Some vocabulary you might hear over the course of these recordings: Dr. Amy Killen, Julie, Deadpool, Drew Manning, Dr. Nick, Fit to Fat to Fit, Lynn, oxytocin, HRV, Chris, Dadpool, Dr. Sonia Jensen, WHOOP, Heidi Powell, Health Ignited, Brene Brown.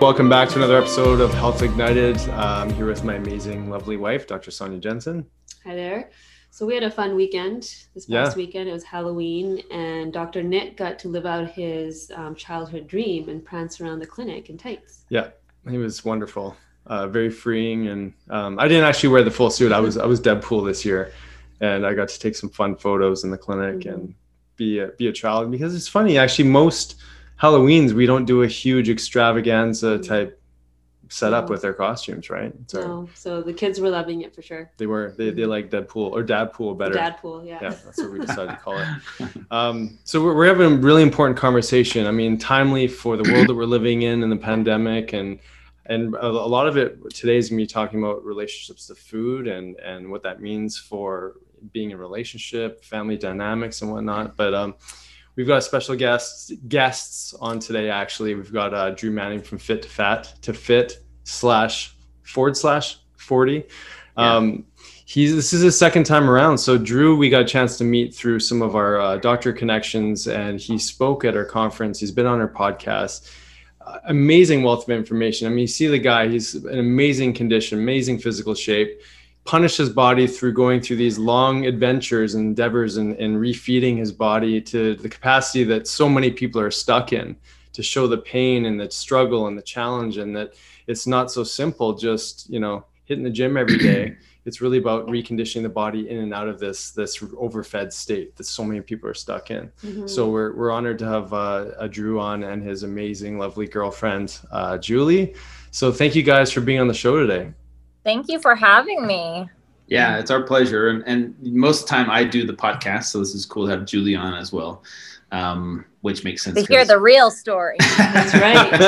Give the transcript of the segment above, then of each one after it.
Welcome back to another episode of Health Ignited. I'm here with my amazing, lovely wife, Dr. Sonia Jensen. Hi there. So we had a fun weekend this past weekend. It was Halloween, and Dr. Nick got to live out his childhood dream and prance around the clinic in tights. Yeah, he was wonderful, very freeing, and I didn't actually wear the full suit. I was Deadpool this year, and I got to take some fun photos in the clinic and be a child, because it's funny, actually, most Halloweens we don't do a huge extravaganza type set up with their costumes, right? So the kids were loving it for sure. They liked Deadpool or Dadpool better. Dadpool, yeah, that's what we decided to call it. So we're having a really important conversation. I mean, timely for the world that we're living in the pandemic, and a lot of it today is me talking about relationships to food and what that means for being in a relationship, family dynamics, and whatnot. But we've got special guests on today. Actually, we've got Drew Manning from Fit to Fat to Fit /40. Yeah. This is his second time around. So Drew, we got a chance to meet through some of our doctor connections, and he spoke at our conference. He's been on our podcast. Amazing wealth of information. I mean, you see the guy, he's in amazing condition, amazing physical shape, punished his body through going through these long adventures and endeavors and refeeding his body to the capacity that so many people are stuck in, to show the pain and the struggle and the challenge, and that it's not so simple just, hitting the gym every day. It's really about reconditioning the body in and out of this overfed state that so many people are stuck in. Mm-hmm. So we're honored to have Drew on and his amazing, lovely girlfriend, Julie. So thank you guys for being on the show today. Thank you for having me. Yeah, it's our pleasure. And most of the time I do the podcast, so this is cool to have Julie on as well, which makes sense. To hear the real story. That's right.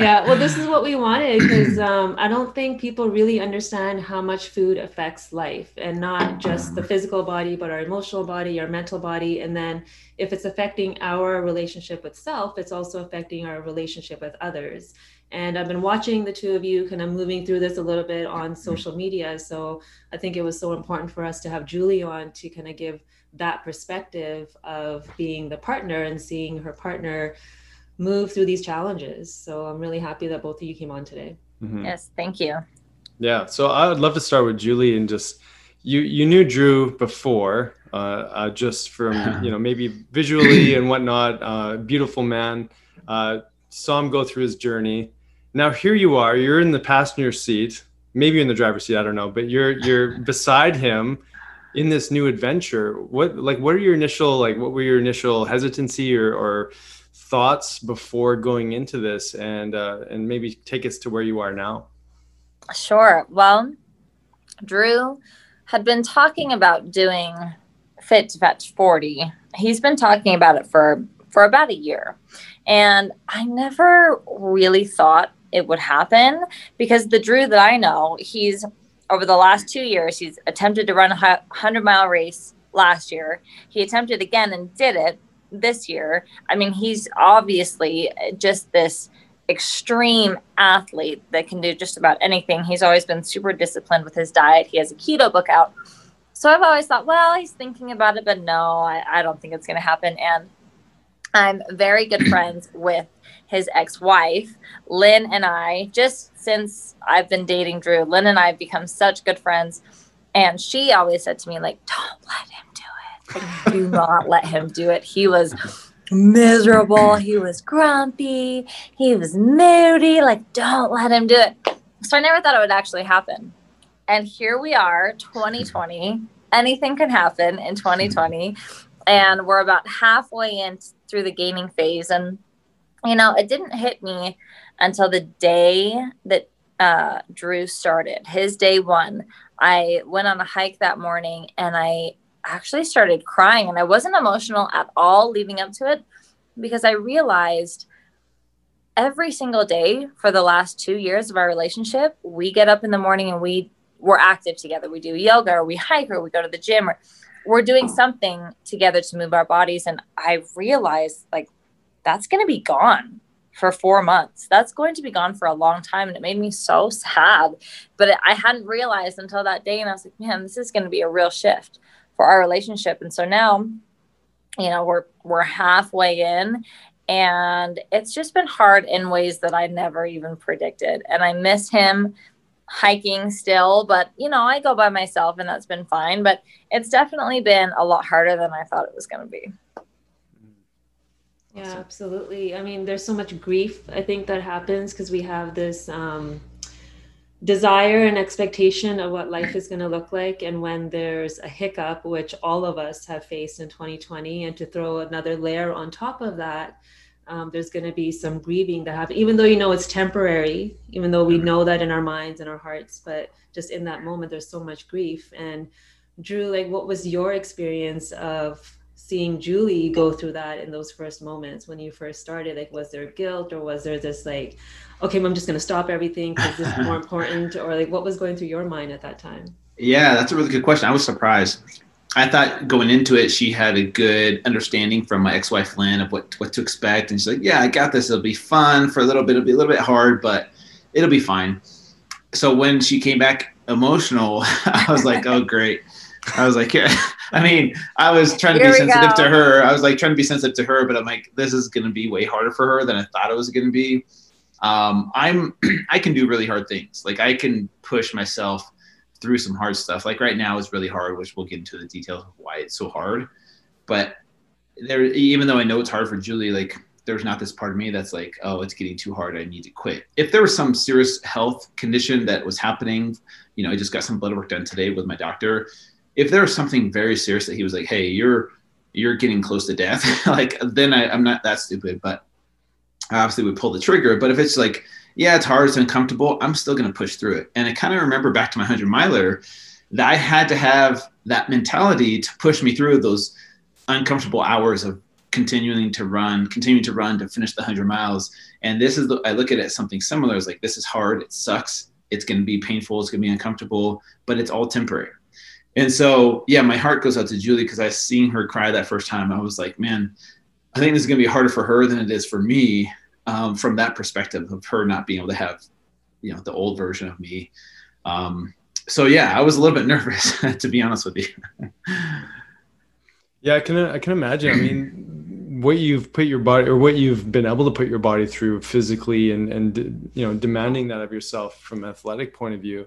Yeah, well, this is what we wanted, because I don't think people really understand how much food affects life, and not just the physical body, but our emotional body, our mental body. And then if it's affecting our relationship with self, it's also affecting our relationship with others. And I've been watching the two of you kind of moving through this a little bit on social media. So I think it was so important for us to have Julie on to kind of give that perspective of being the partner and seeing her partner move through these challenges. So I'm really happy that both of you came on today. Mm-hmm. Yes, thank you. Yeah, so I would love to start with Julie, and just, you knew Drew before, just from, maybe visually and whatnot, beautiful man, saw him go through his journey. Now here you are, you're in the passenger seat, maybe in the driver's seat, I don't know, but you're beside him in this new adventure. What were your initial hesitancy or thoughts before going into this, and maybe take us to where you are now? Sure. Well, Drew had been talking about doing Fit to Fat to 40. He's been talking about it for about a year. And I never really thought it would happen, because the Drew that I know, over the last 2 years, he's attempted to run a 100-mile race last year. He attempted again and did it this year. I mean, he's obviously just this extreme athlete that can do just about anything. He's always been super disciplined with his diet. He has a keto book out. So I've always thought, well, he's thinking about it, but no, I don't think it's going to happen. And I'm very good friends with his ex-wife, Lynn, and I, just since I've been dating Drew, Lynn and I have become such good friends. And she always said to me, like, don't let him do it. Like, do not let him do it. He was miserable. He was grumpy. He was moody. Like, don't let him do it. So I never thought it would actually happen. And here we are, 2020. Anything can happen in 2020. And we're about halfway in through the gaining phase. And, it didn't hit me until the day that Drew started his day one. I went on a hike that morning, and I actually started crying, and I wasn't emotional at all leading up to it. because I realized every single day for the last 2 years of our relationship, we get up in the morning and we're active together. We do yoga, or we hike, or we go to the gym, or we're doing something together to move our bodies. And I realized, like, that's going to be gone for 4 months. That's going to be gone for a long time. And it made me so sad, but I hadn't realized until that day. And I was like, man, this is going to be a real shift for our relationship. And so now, you know, we're halfway in, and it's just been hard in ways that I never even predicted. And I miss him hiking still, but, you know, I go by myself and that's been fine, but it's definitely been a lot harder than I thought it was going to be. Yeah, absolutely. I mean, there's so much grief, I think, that happens because we have this desire and expectation of what life is going to look like. And when there's a hiccup, which all of us have faced in 2020, and to throw another layer on top of that, there's going to be some grieving that happens, even though, you know, it's temporary, even though we know that in our minds and our hearts, but just in that moment, there's so much grief. And Drew, like, what was your experience of seeing Julie go through that in those first moments when you first started? Like, was there guilt, or was there this, like, okay, I'm just going to stop everything because this is more important? Or, like, what was going through your mind at that time? Yeah, that's a really good question. I was surprised. I thought going into it, she had a good understanding from my ex-wife, Lynn, of what to expect. And she's like, yeah, I got this. It'll be fun for a little bit. It'll be a little bit hard, but it'll be fine. So when she came back emotional, I was like, oh, great. I was like, yeah. I mean, I was trying to be sensitive to her. I was like trying to be sensitive to her, but I'm like, this is going to be way harder for her than I thought it was going to be. I can do really hard things. Like, I can push myself through some hard stuff. Like, right now is really hard, which we'll get into the details of why it's so hard. But there, even though I know it's hard for Julie, like, there's not this part of me that's like, oh, it's getting too hard, I need to quit. If there was some serious health condition that was happening, you know, I just got some blood work done today with my doctor. If there was something very serious that he was like, hey, you're getting close to death, like, then I'm not that stupid, but I obviously would pull the trigger. But if it's like, yeah, it's hard, it's uncomfortable, I'm still going to push through it. And I kind of remember back to my 100-miler that I had to have that mentality to push me through those uncomfortable hours of continuing to run to finish the 100 miles. And this is, I look at it as something similar. It's like, this is hard, it sucks, it's going to be painful, it's going to be uncomfortable, but it's all temporary. And so, yeah, my heart goes out to Julie because I seen her cry that first time. I was like, man, I think this is going to be harder for her than it is for me, from that perspective of her not being able to have, you know, the old version of me. So, yeah, I was a little bit nervous, to be honest with you. Yeah, I can imagine. I mean, what you've put your body, or what you've been able to put your body through physically and you know, demanding that of yourself from an athletic point of view.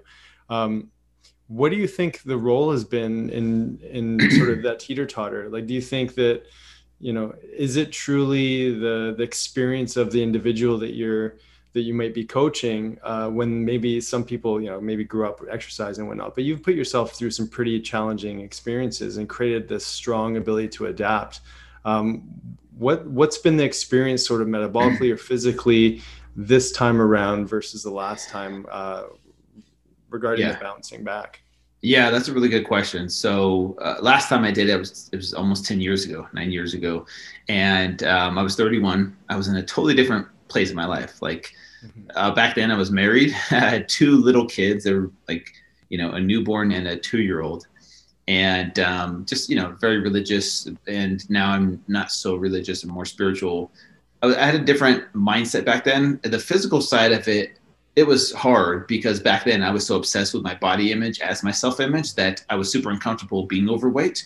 What do you think the role has been in sort of that teeter-totter? Like, do you think that, you know, is it truly the experience of the individual that you might be coaching, when maybe some people, you know, maybe grew up with exercise and whatnot, but you've put yourself through some pretty challenging experiences and created this strong ability to adapt. What's been the experience sort of metabolically or physically this time around versus the last time, regarding the bouncing back? Yeah, that's a really good question. So last time I did it, it was almost 9 years ago. And I was 31. I was in a totally different place in my life. Like, back then I was married. I had 2 little kids. They were like, you know, a newborn and a 2-year-old. And just, you know, very religious. And now I'm not so religious and more spiritual. I had a different mindset back then. The physical side of it was hard because back then I was so obsessed with my body image as my self-image that I was super uncomfortable being overweight.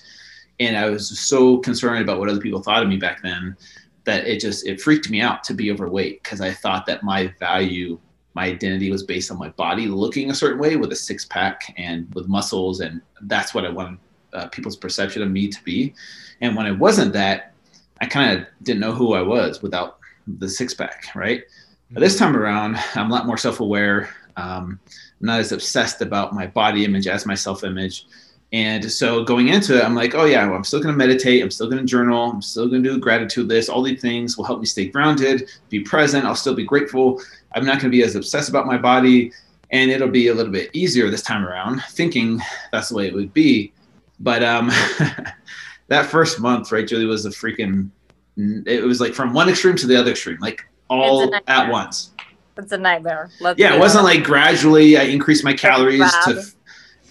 And I was so concerned about what other people thought of me back then that it freaked me out to be overweight because I thought that my value, my identity was based on my body looking a certain way with a 6-pack and with muscles. And that's what I wanted people's perception of me to be. And when I wasn't that, I kind of didn't know who I was without the 6-pack, right? This time around, I'm a lot more self-aware. I'm not as obsessed about my body image as my self-image. And so going into it, I'm like, oh yeah, well, I'm still going to meditate. I'm still going to journal. I'm still going to do a gratitude list. All these things will help me stay grounded, be present. I'll still be grateful. I'm not going to be as obsessed about my body. And it'll be a little bit easier this time around, thinking that's the way it would be. But that first month, right, Julie, was a freaking it was like from one extreme to the other extreme, like all at once. It's a nightmare. It wasn't like gradually I increased my calories to...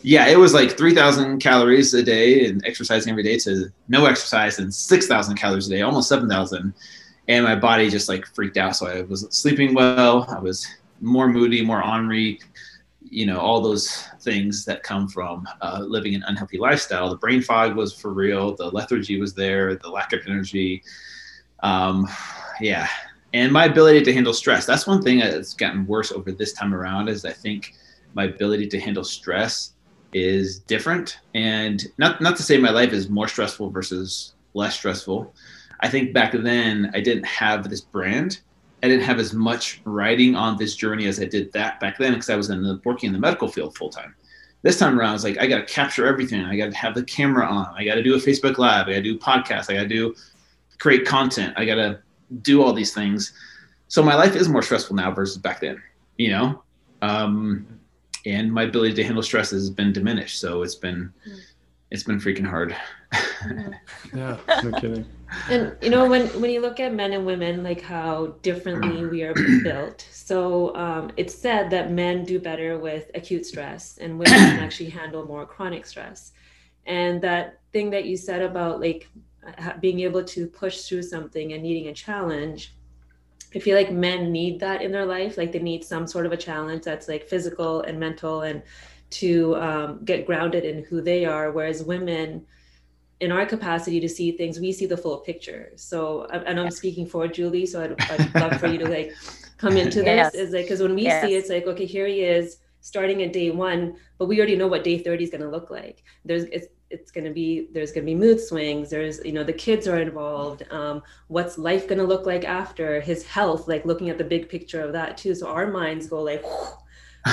Yeah, it was like 3,000 calories a day and exercising every day to no exercise and 6,000 calories a day, almost 7,000. And my body just like freaked out. So I wasn't sleeping well. I was more moody, more ornery, you know, all those things that come from living an unhealthy lifestyle. The brain fog was for real. The lethargy was there, the lack of energy. And my ability to handle stress. That's one thing that's gotten worse over this time around is I think my ability to handle stress is different. And not to say my life is more stressful versus less stressful. I think back then I didn't have this brand. I didn't have as much writing on this journey as I did that back then because I was working in the medical field full time. This time around, I was like, I got to capture everything. I got to have the camera on. I got to do a Facebook Live. I got to do podcasts. I got to create content. I got to do all these things. So my life is more stressful now versus back then, you know? And my ability to handle stress has been diminished. So it's been freaking hard. Yeah, no kidding. And you know, when you look at men and women, like how differently we are built. So it's said that men do better with acute stress and women can actually handle more chronic stress. And that thing that you said about like being able to push through something and needing a challenge, I feel like men need that in their life. Like they need some sort of a challenge that's like physical and mental and to get grounded in who they are. Whereas women, in our capacity to see things, we see the full picture. So, and I'm speaking for Julie, so I'd love for you to like come into yes. this. Is like, because when we yes. see, it's like, okay, here he is starting at day one, but we already know what day 30 is going to look like. There's going to be mood swings. There's, you know, the kids are involved. What's life going to look like after his health, like looking at the big picture of that too. So our minds go like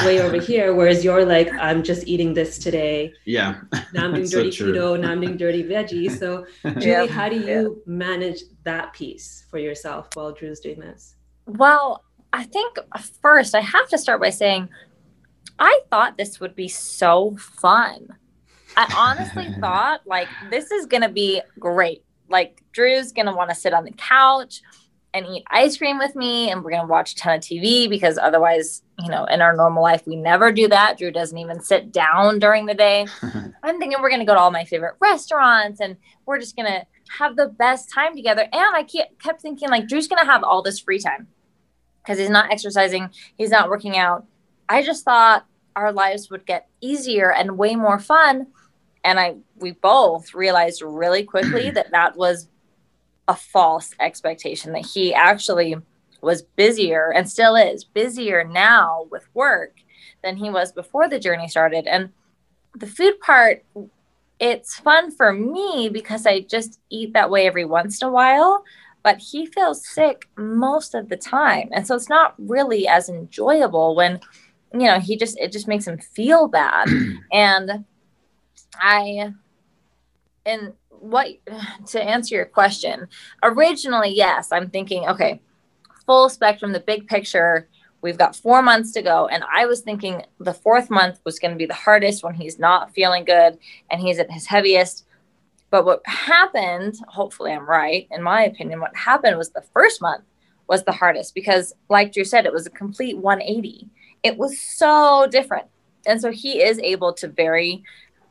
way over here. Whereas you're like, I'm just eating this today. Yeah. Now I'm doing dirty keto. Now I'm doing dirty veggies. So Julie, how do you manage that piece for yourself while Drew's doing this? Well, I think first I have to start by saying, I thought this would be so fun. I honestly thought, like, this is going to be great. Like, Drew's going to want to sit on the couch and eat ice cream with me, and we're going to watch a ton of TV because otherwise, you know, in our normal life, we never do that. Drew doesn't even sit down during the day. I'm thinking we're going to go to all my favorite restaurants, and we're just going to have the best time together. And I kept thinking, like, Drew's going to have all this free time because he's not exercising. He's not working out. I just thought our lives would get easier and way more fun. And we both realized really quickly that was a false expectation, that he actually was busier and still is busier now with work than he was before the journey started. And the food part, it's fun for me because I just eat that way every once in a while, but he feels sick most of the time. And so it's not really as enjoyable when, you know, it just makes him feel bad. And to answer your question, originally, yes, I'm thinking, okay, full spectrum, the big picture, we've got 4 months to go. And I was thinking the fourth month was going to be the hardest when he's not feeling good and he's at his heaviest. But what happened, hopefully I'm right, in my opinion, what happened was the first month was the hardest because, like Drew said, it was a complete 180. It was so different. And so he is able to very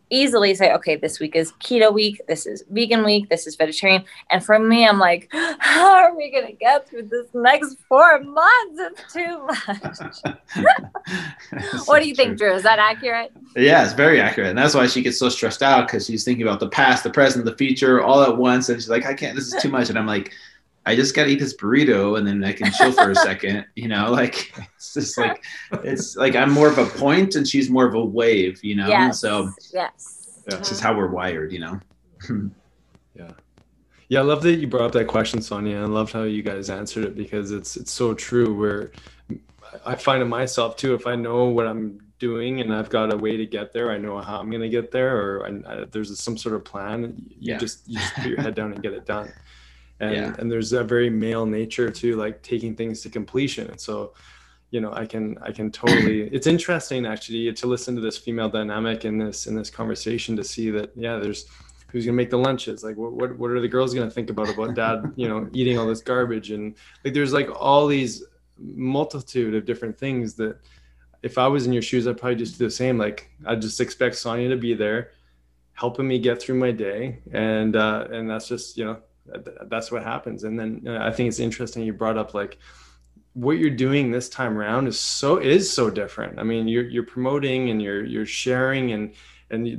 easily say, okay, this week is keto week. This is vegan week. This is vegetarian. And for me, I'm like, how are we going to get through this next 4 months? It's too much. What do you think, Drew? Is that accurate? Yeah, it's very accurate. And that's why she gets so stressed out because she's thinking about the past, the present, the future all at once. And she's like, I can't, this is too much. And I'm like, I just got to eat this burrito and then I can chill for a second, you know, like, it's just like, I'm more of a point and she's more of a wave, you know? Yes, so yes. That's just how we're wired, you know? Yeah. Yeah. I love that you brought up that question, Sonia. I loved how you guys answered it because it's so true where I find it myself too. If I know what I'm doing and I've got a way to get there, I know how I'm going to get there or there's some sort of plan. You just put your head down and get it done. And there's a very male nature to like taking things to completion. And so, you know, I can totally, it's interesting actually to listen to this female dynamic in this conversation to see that, yeah, there's Who's gonna make the lunches? Like, what are the girls gonna think about dad, you know, eating all this garbage? And like, there's like all these multitude of different things that if I was in your shoes, I'd probably just do the same. Like, I just expect Sonia to be there helping me get through my day. And that's just, you know, that's what happens. And then I think it's interesting you brought up like what you're doing this time around is so different. I mean, you're promoting and you're sharing and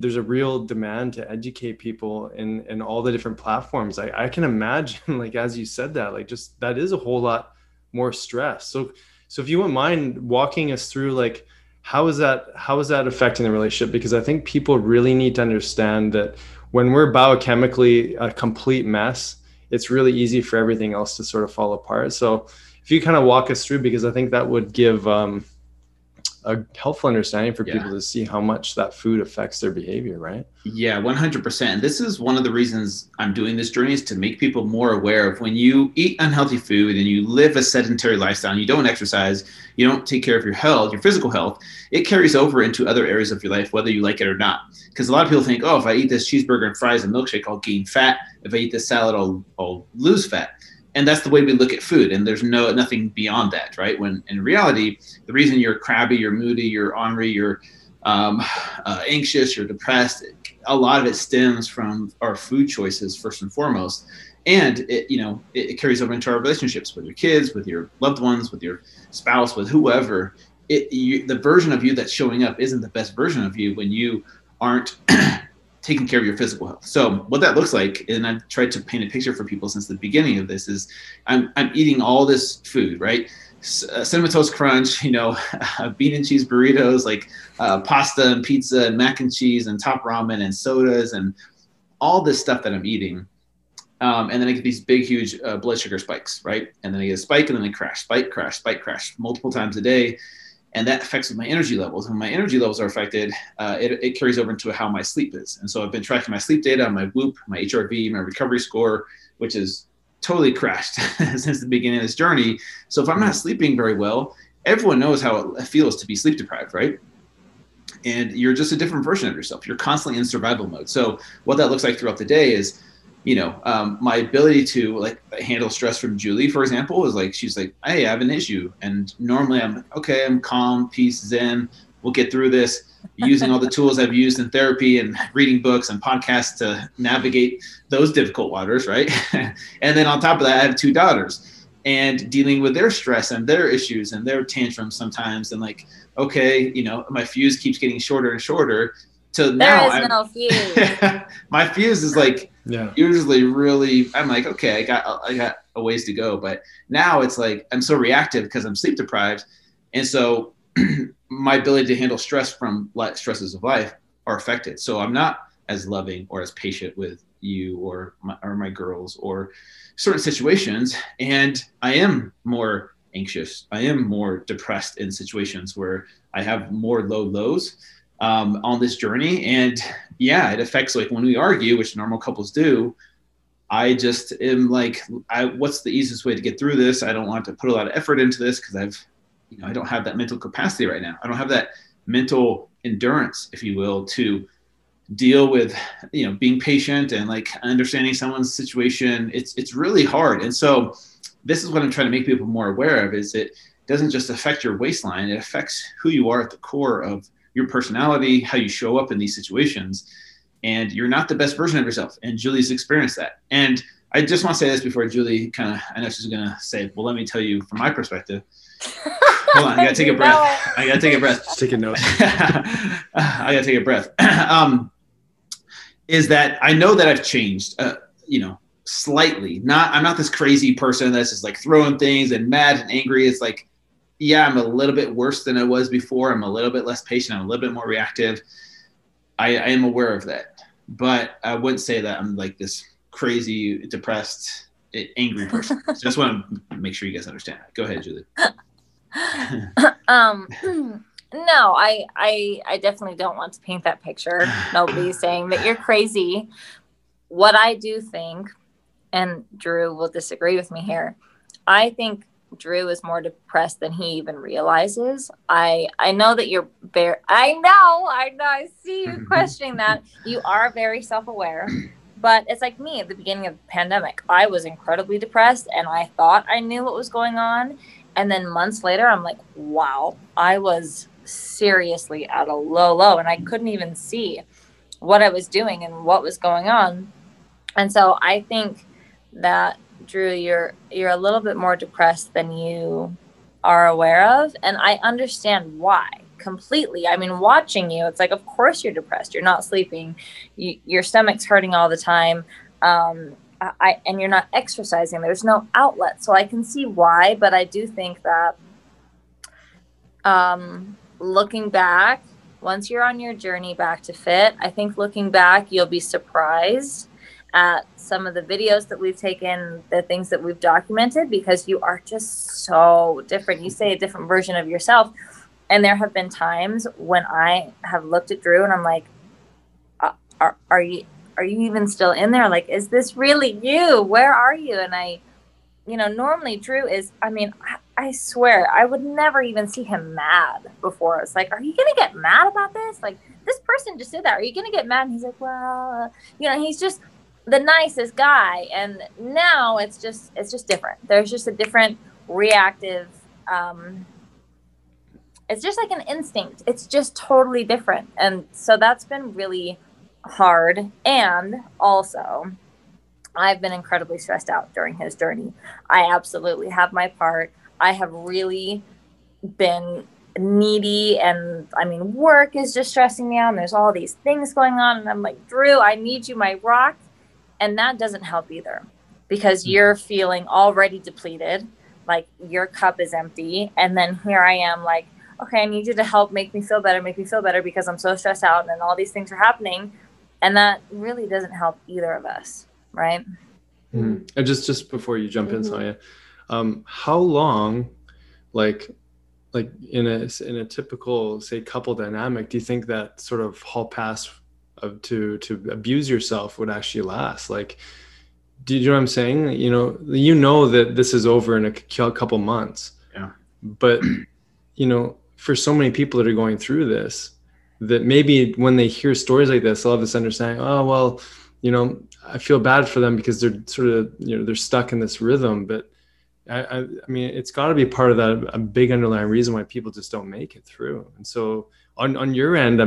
there's a real demand to educate people in all the different platforms. I can imagine, like, as you said that, like, just that is a whole lot more stress. So if you wouldn't mind walking us through, like, how is that affecting the relationship? Because I think people really need to understand that when we're biochemically a complete mess, it's really easy for everything else to sort of fall apart. So if you kind of walk us through, because I think that would give a helpful understanding for people to see how much that food affects their behavior, right? Yeah, 100%. This is one of the reasons I'm doing this journey, is to make people more aware of when you eat unhealthy food and you live a sedentary lifestyle and you don't exercise, you don't take care of your health, your physical health, it carries over into other areas of your life, whether you like it or not. Because a lot of people think, oh, if I eat this cheeseburger and fries and milkshake, I'll gain fat. If I eat this salad, I'll lose fat. And that's the way we look at food, and there's nothing beyond that, right? When in reality, the reason you're crabby, you're moody, you're ornery, you're anxious, you're depressed, a lot of it stems from our food choices first and foremost, and it carries over into our relationships with your kids, with your loved ones, with your spouse, with whoever. The version of you that's showing up isn't the best version of you when you aren't taking care of your physical health. So what that looks like, and I've tried to paint a picture for people since the beginning of this, is I'm eating all this food, right? Cinnamon Toast Crunch, bean and cheese burritos, like pasta and pizza and mac and cheese and top ramen and sodas and all this stuff that I'm eating. And then I get these big, huge blood sugar spikes, right? And then I get a spike and then I crash, spike, crash, spike, crash multiple times a day. And that affects my energy levels. When my energy levels are affected, it carries over into how my sleep is. And so I've been tracking my sleep data on my WHOOP, my HRV, my recovery score, which has totally crashed since the beginning of this journey. So if I'm not sleeping very well, everyone knows how it feels to be sleep deprived, right? And you're just a different version of yourself. You're constantly in survival mode. So what that looks like throughout the day is, my ability to like handle stress from Julie, for example, is like, she's like, hey, I have an issue. And normally I'm like, okay, I'm calm, peace, zen, we'll get through this, using all the tools I've used in therapy and reading books and podcasts to navigate those difficult waters, right? And then on top of that, I have two daughters and dealing with their stress and their issues and their tantrums sometimes. And like, okay, my fuse keeps getting shorter and shorter. So now no fuse. My fuse is like, usually really, I'm like, okay, I got a ways to go. But now it's like, I'm so reactive because I'm sleep deprived. And so my ability to handle stress from stresses of life are affected. So I'm not as loving or as patient with you or my girls or certain situations. And I am more anxious. I am more depressed in situations where I have more low lows on this journey. And it affects, like, when we argue, which normal couples do, I just am like, what's the easiest way to get through this? I don't want to put a lot of effort into this because I don't have that mental capacity right now. I don't have that mental endurance, if you will, to deal with, being patient and like understanding someone's situation. It's really hard. And so this is what I'm trying to make people more aware of, is it doesn't just affect your waistline. It affects who you are at the core of your personality, how you show up in these situations, and you're not the best version of yourself. And Julie's experienced that. And I just want to say this before Julie I know she's going to say, well, let me tell you from my perspective. Hold on. I got to take a breath. Just take a note. I got to take a breath. Is that I know that I've changed, slightly. I'm not this crazy person that's just like throwing things and mad and angry. It's like, I'm a little bit worse than I was before. I'm a little bit less patient. I'm a little bit more reactive. I am aware of that, but I wouldn't say that I'm like this crazy, depressed, angry person. So I just want to make sure you guys understand that. Go ahead, Julie. No, I definitely don't want to paint that picture. Nobody's saying that you're crazy. What I do think, and Drew will disagree with me here, I think Drew is more depressed than he even realizes. I know that you're I see you questioning that. You are very self-aware. But it's like me at the beginning of the pandemic. I was incredibly depressed and I thought I knew what was going on. And then months later, I'm like, wow, I was seriously at a low and I couldn't even see what I was doing and what was going on. And so I think that, Drew, you're a little bit more depressed than you are aware of. And I understand why completely. I mean, watching you, it's like, of course you're depressed. You're not sleeping. Your stomach's hurting all the time. And you're not exercising. There's no outlet. So I can see why, but I do think that looking back, once you're on your journey back to fit, I think looking back, you'll be surprised at some of the videos that we've taken, the things that we've documented, because you are just so different. You say a different version of yourself. And there have been times when I have looked at Drew and I'm like, are you even still in there? Like, is this really you? Where are you? And I, normally Drew is, I swear I would never even see him mad before. It's like, are you going to get mad about this? Like, this person just did that. Are you going to get mad? And he's like, well, he's just the nicest guy. And now it's just different. There's just a different reactive, it's just like an instinct. It's just totally different. And so that's been really hard. And also, I've been incredibly stressed out during his journey. I absolutely have my part. I have really been needy. And work is just stressing me out. And there's all these things going on. And I'm like, Drew, I need you, my rock. And that doesn't help either, because you're feeling already depleted. Like, your cup is empty. And then here I am like, okay, I need you to help make me feel better because I'm so stressed out and then all these things are happening. And that really doesn't help either of us, right? Mm-hmm. And just before you jump in, Sonia, how long, like in a typical, say, couple dynamic, do you think that sort of hall pass of to abuse yourself would actually last? Like, do you know what I'm saying? You know that this is over in a couple months. Yeah. But for so many people that are going through this, that maybe when they hear stories like this, they'll have this understanding, oh, well, I feel bad for them because they're sort of, they're stuck in this rhythm. But I mean, it's gotta be part of that, a big underlying reason why people just don't make it through. And so on your end,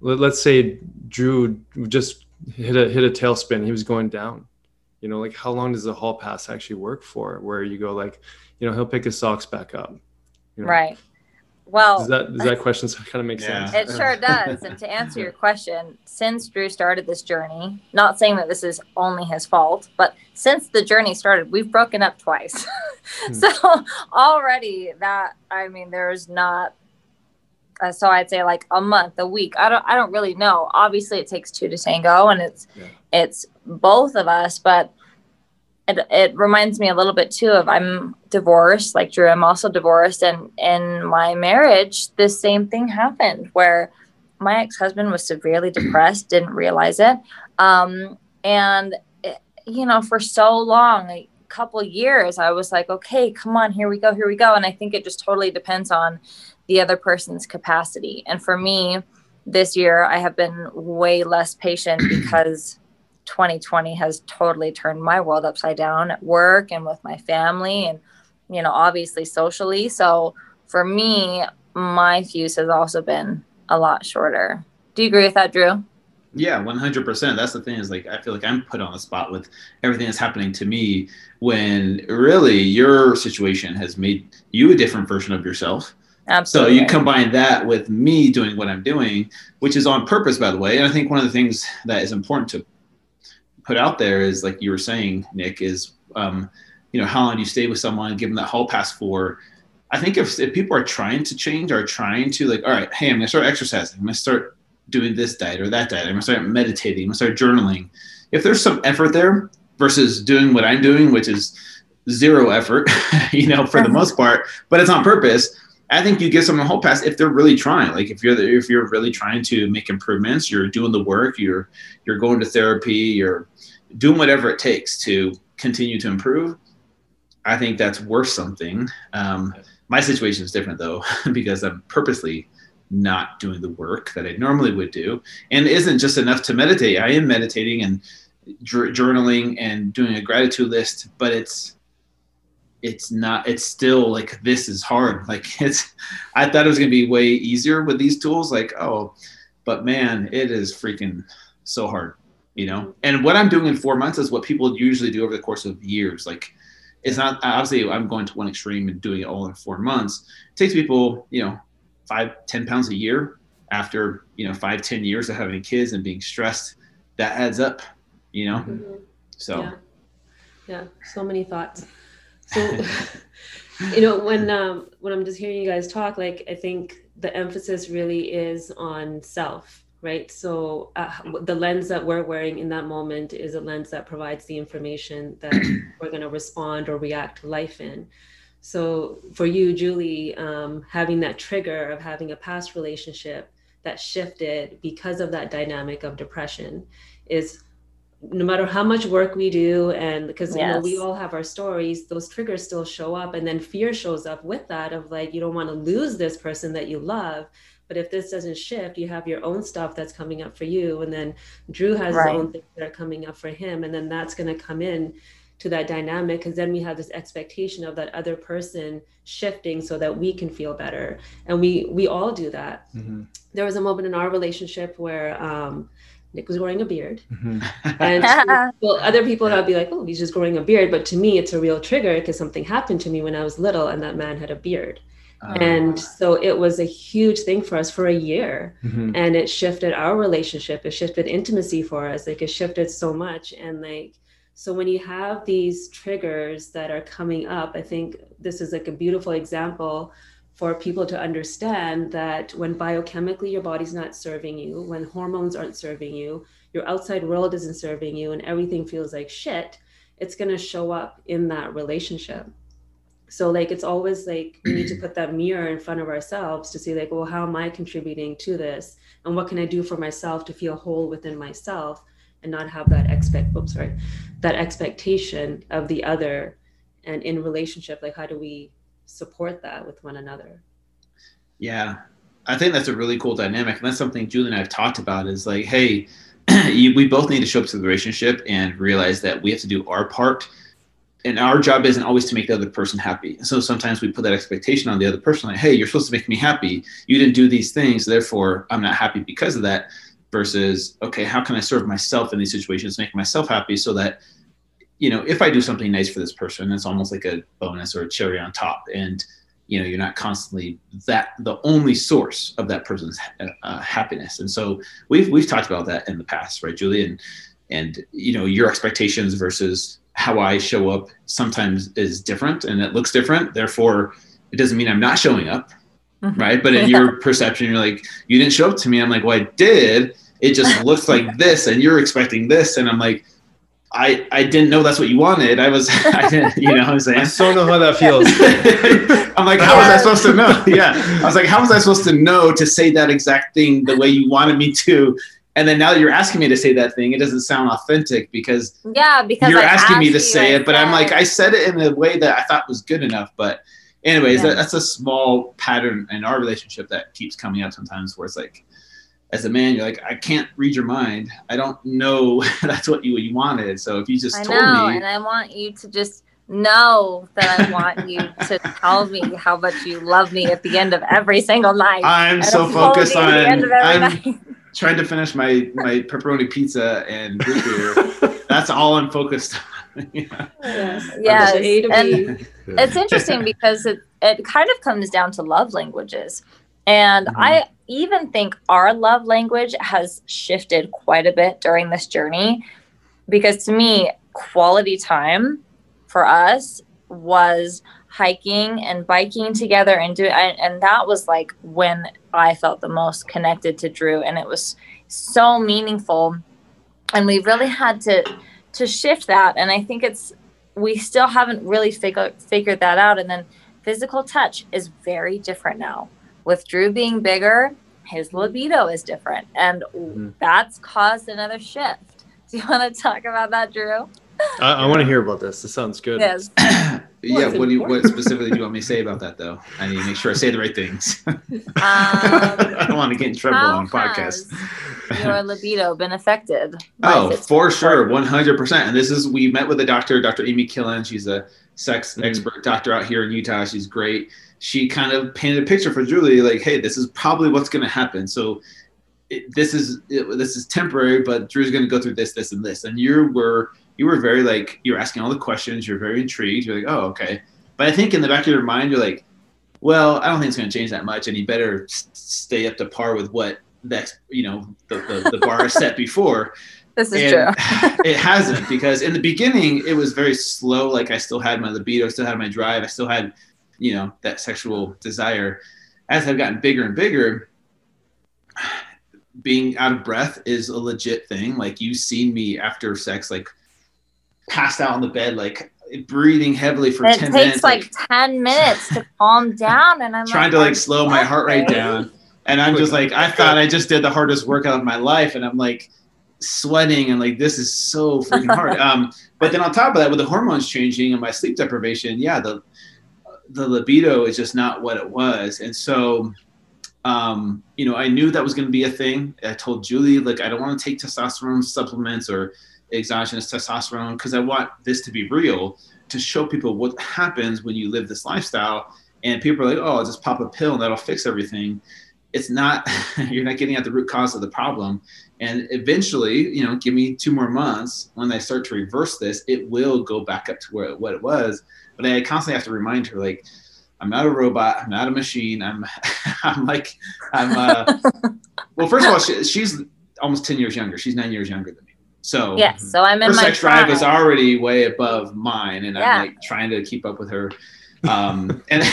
let's say Drew just hit a tailspin, he was going down, like, how long does the hall pass actually work for, where you go like, he'll pick his socks back up. Right. Well, does that question kind of make sense? It sure does. And to answer your question, since Drew started this journey, not saying that this is only his fault, but since the journey started, we've broken up twice. So already there's not, so I'd say like a month, a week. I don't really know. Obviously it takes two to tango, and it's both of us, but it reminds me a little bit too of, I'm divorced, like Drew, I'm also divorced. And in my marriage, this same thing happened where my ex-husband was severely depressed, didn't realize it. And for so long, a couple years, I was like, okay, come on, here we go. And I think it just totally depends on the other person's capacity. And for me this year, I have been way less patient because 2020 has totally turned my world upside down at work and with my family and, obviously socially. So for me, my fuse has also been a lot shorter. Do you agree with that, Drew? Yeah, 100%. That's the thing, is like, I feel like I'm put on the spot with everything that's happening to me, when really your situation has made you a different version of yourself. Absolutely. So you combine that with me doing what I'm doing, which is on purpose, by the way. And I think one of the things that is important to put out there is, like you were saying, Nick, is, how long do you stay with someone, give them that hall pass for? I think if people are trying to change, are trying to, like, all right, hey, I'm going to start exercising, I'm going to start doing this diet or that diet, I'm going to start meditating, I'm going to start journaling. If there's some effort there versus doing what I'm doing, which is zero effort, for the most part, but it's on purpose, I think you give someone a hall pass if they're really trying. Like, if you're really trying to make improvements, you're doing the work, you're going to therapy, you're doing whatever it takes to continue to improve. I think that's worth something. My situation is different though, because I'm purposely not doing the work that I normally would do, and it isn't just enough to meditate. I am meditating and journaling and doing a gratitude list, but it's still like, this is hard. Like I thought it was going to be way easier with these tools. Like, oh, but man, it is freaking so hard, you know? And what I'm doing in 4 months is what people usually do over the course of years. Like it's not, obviously I'm going to one extreme and doing it all in 4 months. It takes people, you know, 5-10 pounds a year after, you know, 5-10 years of having kids and being stressed. That adds up, you know? Mm-hmm. So. Yeah. So many thoughts. So, you know, when I'm just hearing you guys talk, like, I think the emphasis really is on self, right? So the lens that we're wearing in that moment is a lens that provides the information that we're going to respond or react to life in. So for you, Julie, having that trigger of having a past relationship that shifted because of that dynamic of depression is, no matter how much work we do, and because you know, we all have our stories, those triggers still show up. And then fear shows up with that of like, you don't want to lose this person that you love. But if this doesn't shift, you have your own stuff that's coming up for you. And then Drew has his own things that are coming up for him. And then that's going to come in to that dynamic, because then we have this expectation of that other person shifting so that we can feel better. And we all do that. Mm-hmm. There was a moment in our relationship where, Nick was growing a beard, mm-hmm. and well, other people would be like, oh, he's just growing a beard. But to me, it's a real trigger because something happened to me when I was little and that man had a beard. And so it was a huge thing for us for a year, mm-hmm. and it shifted our relationship. It shifted intimacy for us. Like it shifted so much. And like, so when you have these triggers that are coming up, I think this is like a beautiful example for people to understand that when biochemically your body's not serving you, when hormones aren't serving you, your outside world isn't serving you, and everything feels like shit, it's gonna show up in that relationship. So like, it's always like, we need to put that mirror in front of ourselves to see like, well, how am I contributing to this? And what can I do for myself to feel whole within myself and not have that that expectation of the other? And in relationship, like, how do we support that with one another? Yeah, I think that's a really cool dynamic. And that's something Julie and I have talked about is like, hey, we both need to show up to the relationship and realize that we have to do our part. And our job isn't always to make the other person happy. So sometimes we put that expectation on the other person, like, hey, you're supposed to make me happy. You didn't do these things, therefore I'm not happy because of that. Versus, okay, how can I serve myself in these situations, make myself happy so that, you know, if I do something nice for this person, it's almost like a bonus or a cherry on top. And, you know, you're not constantly the only source of that person's happiness. And so we've talked about that in the past, right, Julie? And, you know, your expectations versus how I show up sometimes is different and it looks different. Therefore, it doesn't mean I'm not showing up, mm-hmm. right? But in your perception, you're like, you didn't show up to me. I'm like, well, I did. It just looks like this and you're expecting this. And I'm like, I didn't know that's what you wanted. I didn't, you know what I'm saying? I still know how that feels. I'm like, how was I supposed to know? Yeah. I was like, how was I supposed to know to say that exact thing the way you wanted me to? And then now that you're asking me to say that thing, it doesn't sound authentic because you're asking me to say it. But I'm like, I said it in a way that I thought was good enough. But anyways, that's a small pattern in our relationship that keeps coming up sometimes where it's like, as a man, you're like, I can't read your mind. I don't know that's what you wanted. So if you just told me. And I want you to just know that I want you to tell me how much you love me at the end of every single night. I'm so focused on trying to finish my pepperoni pizza and root beer. That's all I'm focused on. Yeah. Yes. And it's interesting because it kind of comes down to love languages. And mm-hmm. I even think our love language has shifted quite a bit during this journey, because to me, quality time for us was hiking and biking together and that was like when I felt the most connected to Drew, and it was so meaningful. And we really had to shift that. And I think we still haven't really figured that out. And then physical touch is very different now. With Drew being bigger, his libido is different. And that's caused another shift. Do you want to talk about that, Drew? I want to hear about this. This sounds good. Yes. Yeah. What specifically do you want me to say about that, though? I need to make sure I say the right things. I don't want to get in trouble on podcasts. your libido been affected? Oh, for sure. 100%. And this is, we met with a doctor, Dr. Amy Killen. She's a sex expert doctor out here in Utah. She's great. She kind of painted a picture for Julie, like, hey, this is probably what's going to happen. So this is temporary, but Drew's going to go through this, this, and this. And you were very like, you were asking all the questions. You're very intrigued. You're like, oh, okay. But I think in the back of your mind, you're like, well, I don't think it's going to change that much. And you better stay up to par with what that's, you know, the bar is set before. This is true. It hasn't, because in the beginning it was very slow. Like I still had my libido, I still had my drive. I still had, you know, that sexual desire. As I've gotten bigger and bigger, being out of breath is a legit thing. Like you've seen me after sex, like passed out on the bed, like breathing heavily for 10 minutes. It takes like 10 minutes to calm down. And I'm trying to like slow my heart rate down. And I'm just like, I thought I just did the hardest workout of my life. And I'm like sweating and like, this is so freaking hard. But then on top of that, with the hormones changing and my sleep deprivation, yeah, the libido is just not what it was. And so, you know, I knew that was going to be a thing. I told Julie, like, I don't want to take testosterone supplements or exogenous testosterone because I want this to be real, to show people what happens when you live this lifestyle. And people are like, oh, I'll just pop a pill and that'll fix everything. It's not, you're not getting at the root cause of the problem. And eventually, you know, give me 2 more months when I start to reverse this, it will go back up to where what it was. But I constantly have to remind her, like, I'm not a robot. I'm not a machine. Well, first of all, she's almost 10 years younger. She's 9 years younger than me. So, yes, so I'm in her sex drive is already way above mine, and yeah. I'm like trying to keep up with her. And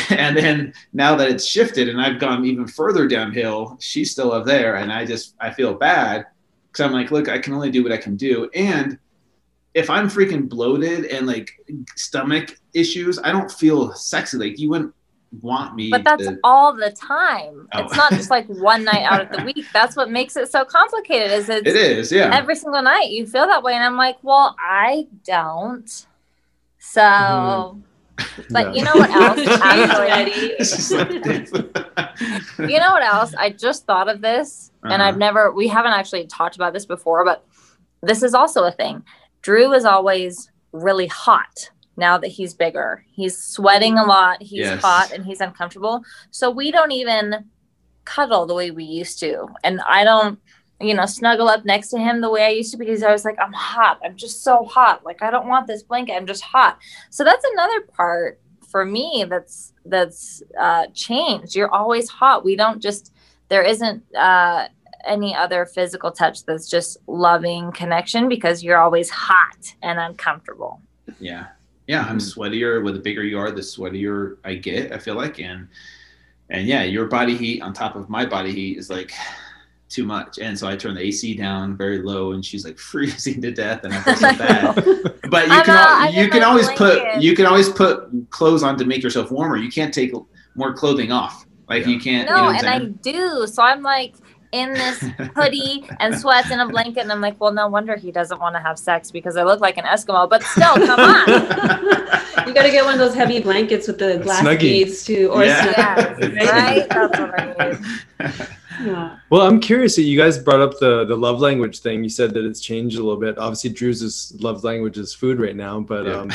then now that it's shifted and I've gone even further downhill, she's still up there. And I feel bad because I'm like, look, I can only do what I can do. And if I'm freaking bloated and like stomach issues, I don't feel sexy. Like you wouldn't want me. But that's all the time. Oh. It's not just like one night out of the week. That's what makes it so complicated is it is, yeah. Every single night you feel that way. And I'm like, well, I don't. So... Mm-hmm. But no. You know what else? Actually, you know what else? I just thought of this, and we haven't actually talked about this before, but this is also a thing. Drew is always really hot now that he's bigger. He's sweating a lot. He's hot and he's uncomfortable. So we don't even cuddle the way we used to. And I don't, you know, snuggle up next to him the way I used to, because I was like, I'm hot. I'm just so hot. Like, I don't want this blanket. I'm just hot. So that's another part for me that's changed. You're always hot. We don't just, there isn't any other physical touch that's just loving connection, because you're always hot and uncomfortable. Yeah. Yeah. I'm sweatier. Well, the bigger you are, the sweatier I get, I feel like. And yeah, your body heat on top of my body heat is like, too much. And so I turned the AC down very low, and she's like freezing to death, and I feel so bad. But you can always put clothes on to make yourself warmer. You can't take more clothing off. Like you can't. No, you know what I'm saying? I do. So I'm like in this hoodie and sweats and a blanket, and I'm like, well, no wonder he doesn't want to have sex because I look like an Eskimo. But still, come on. You got to get one of those heavy blankets with the glass beads too, or Snuggie. Yeah, right? That's what I need. Yeah. Well, I'm curious. You guys brought up the love language thing. You said that it's changed a little bit. Obviously, Drew's love language is food right now, but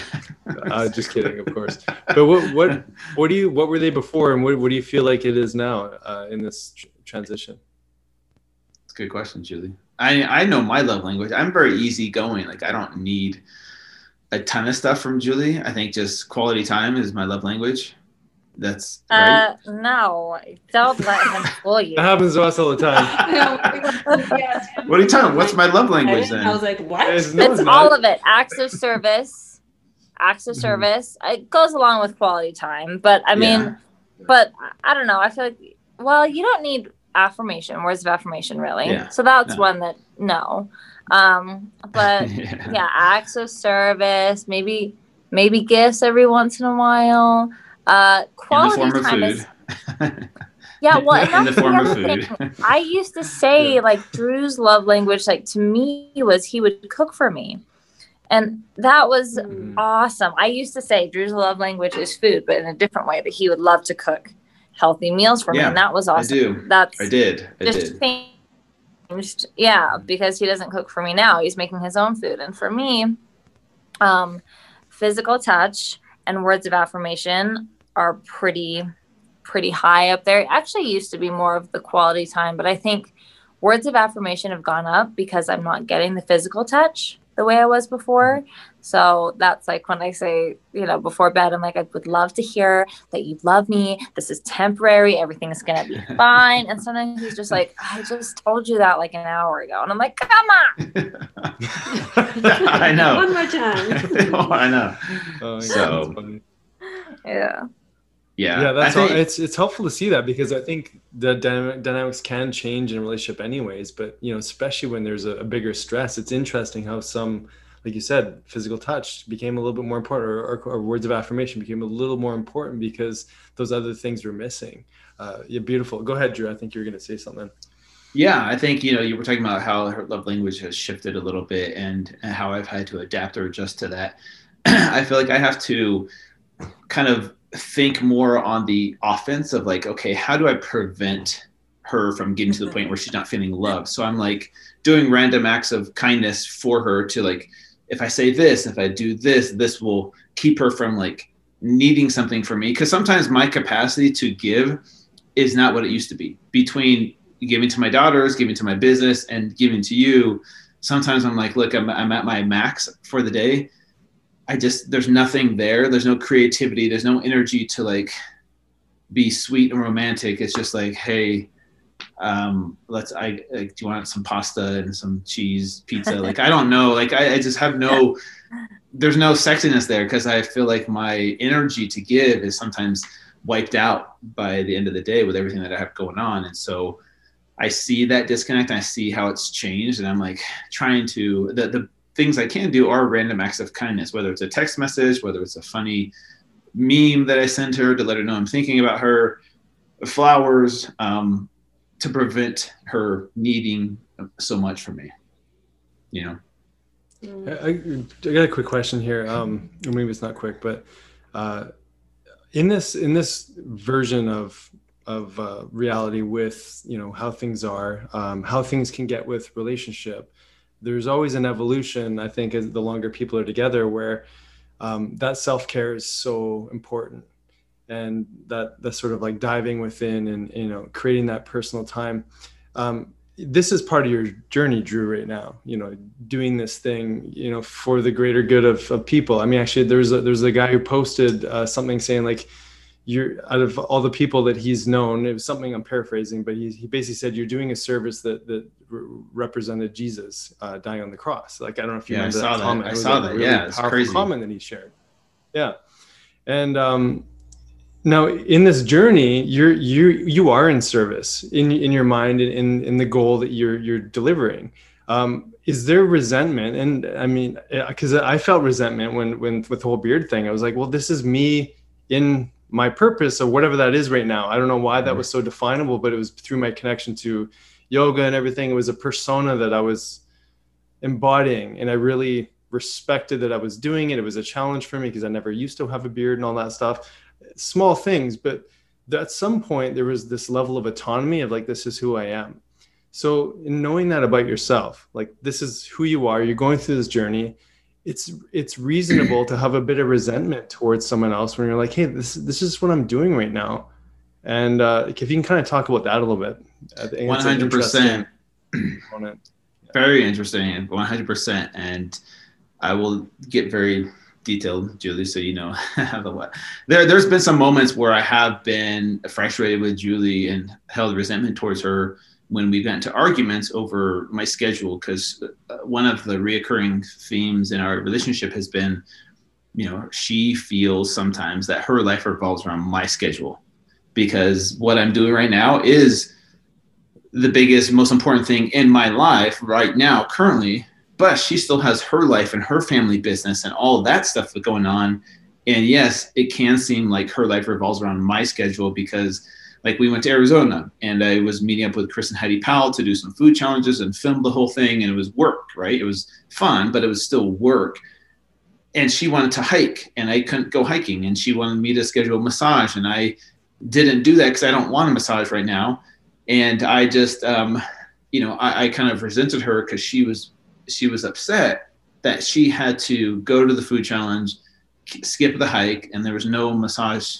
just kidding, of course. But what were they before, and what do you feel like it is now in this transition? That's a good question, Julie. I know my love language. I'm very easygoing. Like I don't need a ton of stuff from Julie. I think just quality time is my love language. That's right. No, don't let him fool you. That happens to us all the time. What are you talking? What's my love language then? I was like, what? It's all of it. Acts of service. Acts of service. It goes along with quality time. But I mean, but I don't know. I feel like, well, you don't need affirmation. Words of affirmation, really. Yeah. So that's one that, no. But yeah, acts of service. Maybe gifts every once in a while. Quality time is yeah. Well, and that's the other thing. I used to say like Drew's love language, like to me was he would cook for me, and that was awesome. I used to say Drew's love language is food, but in a different way. That he would love to cook healthy meals for me, and that was awesome. I did. Just changed. Yeah, because he doesn't cook for me now. He's making his own food. And for me, physical touch and words of affirmation are pretty high up there. It actually used to be more of the quality time, but I think words of affirmation have gone up because I'm not getting the physical touch the way I was before. So that's like when I say, you know, before bed, I'm like, I would love to hear that you love me. This is temporary. Everything is going to be fine. And sometimes he's just like, I just told you that like an hour ago. And I'm like, come on. I know. One more time. Oh, I know. Oh, yeah, so, that's funny. Yeah. Yeah. Yeah, that's all, it's helpful to see that, because I think the dynamics can change in a relationship anyways, but you know, especially when there's a bigger stress, it's interesting how some, like you said, physical touch became a little bit more important, or words of affirmation became a little more important because those other things were missing. Yeah, beautiful. Go ahead, Drew. I think you were going to say something. Yeah, I think, you know, you were talking about how her love language has shifted a little bit and how I've had to adapt or adjust to that. I feel like I have to kind of think more on the offense of like, okay, how do I prevent her from getting to the point where she's not feeling loved? So I'm like doing random acts of kindness for her to like, if I say this, if I do this, this will keep her from like needing something from me. Cause sometimes my capacity to give is not what it used to be. Between giving to my daughters, giving to my business, and giving to you, sometimes I'm like, look, I'm at my max for the day. There's nothing there. There's no creativity. There's no energy to like be sweet and romantic. It's just like, hey, do you want some pasta and some cheese pizza? Like, I don't know. Like, I just have there's no sexiness there. Cause I feel like my energy to give is sometimes wiped out by the end of the day with everything that I have going on. And so I see that disconnect. And I see how it's changed. And I'm like trying to, the things I can do are random acts of kindness, whether it's a text message, whether it's a funny meme that I send her to let her know I'm thinking about her, flowers, to prevent her needing so much from me, you know? I got a quick question here. Maybe it's not quick, but in this version of reality with, you know, how things are, how things can get with relationship, there's always an evolution, I think, as the longer people are together, where that self-care is so important, and that sort of like diving within and, you know, creating that personal time. This is part of your journey, Drew, right now, you know, doing this thing, you know, for the greater good of people. I mean, actually, there's a guy who posted something saying like, you're out of all the people that he's known, it was something I'm paraphrasing, but he basically said, you're doing a service that represented Jesus dying on the cross. Like, I don't know if you remember that comment. I saw that. Yeah, it's crazy comment that he shared. Yeah. And now in this journey, you are in service in your mind, in the goal that you're delivering. Is there resentment? And I mean, because I felt resentment when with the whole beard thing. I was like, well, this is me in my purpose, or whatever that is right now. I don't know why that was so definable, but it was through my connection to yoga and everything. It was a persona that I was embodying, and I really respected that I was doing it. It was a challenge for me because I never used to have a beard and all that stuff. Small things, but at some point there was this level of autonomy of like, this is who I am. So knowing that about yourself, like this is who you are, you're going through this journey, it's reasonable to have a bit of resentment towards someone else when you're like, hey, this is what I'm doing right now. And if you can kind of talk about that a little bit. 100%. Very interesting. And 100%. And I will get very detailed, Julie, so you know. There's been some moments where I have been frustrated with Julie and held resentment towards her when we got into arguments over my schedule, because one of the reoccurring themes in our relationship has been, you know, she feels sometimes that her life revolves around my schedule, because what I'm doing right now is the biggest, most important thing in my life right now, currently, but she still has her life and her family business and all that stuff going on. And yes, it can seem like her life revolves around my schedule, because like we went to Arizona and I was meeting up with Chris and Heidi Powell to do some food challenges and film the whole thing. And it was work, right? It was fun, but it was still work. And she wanted to hike and I couldn't go hiking. And she wanted me to schedule a massage. And I didn't do that because I don't want a massage right now. And I just you know, I kind of resented her because she was upset that she had to go to the food challenge, skip the hike, and there was no massage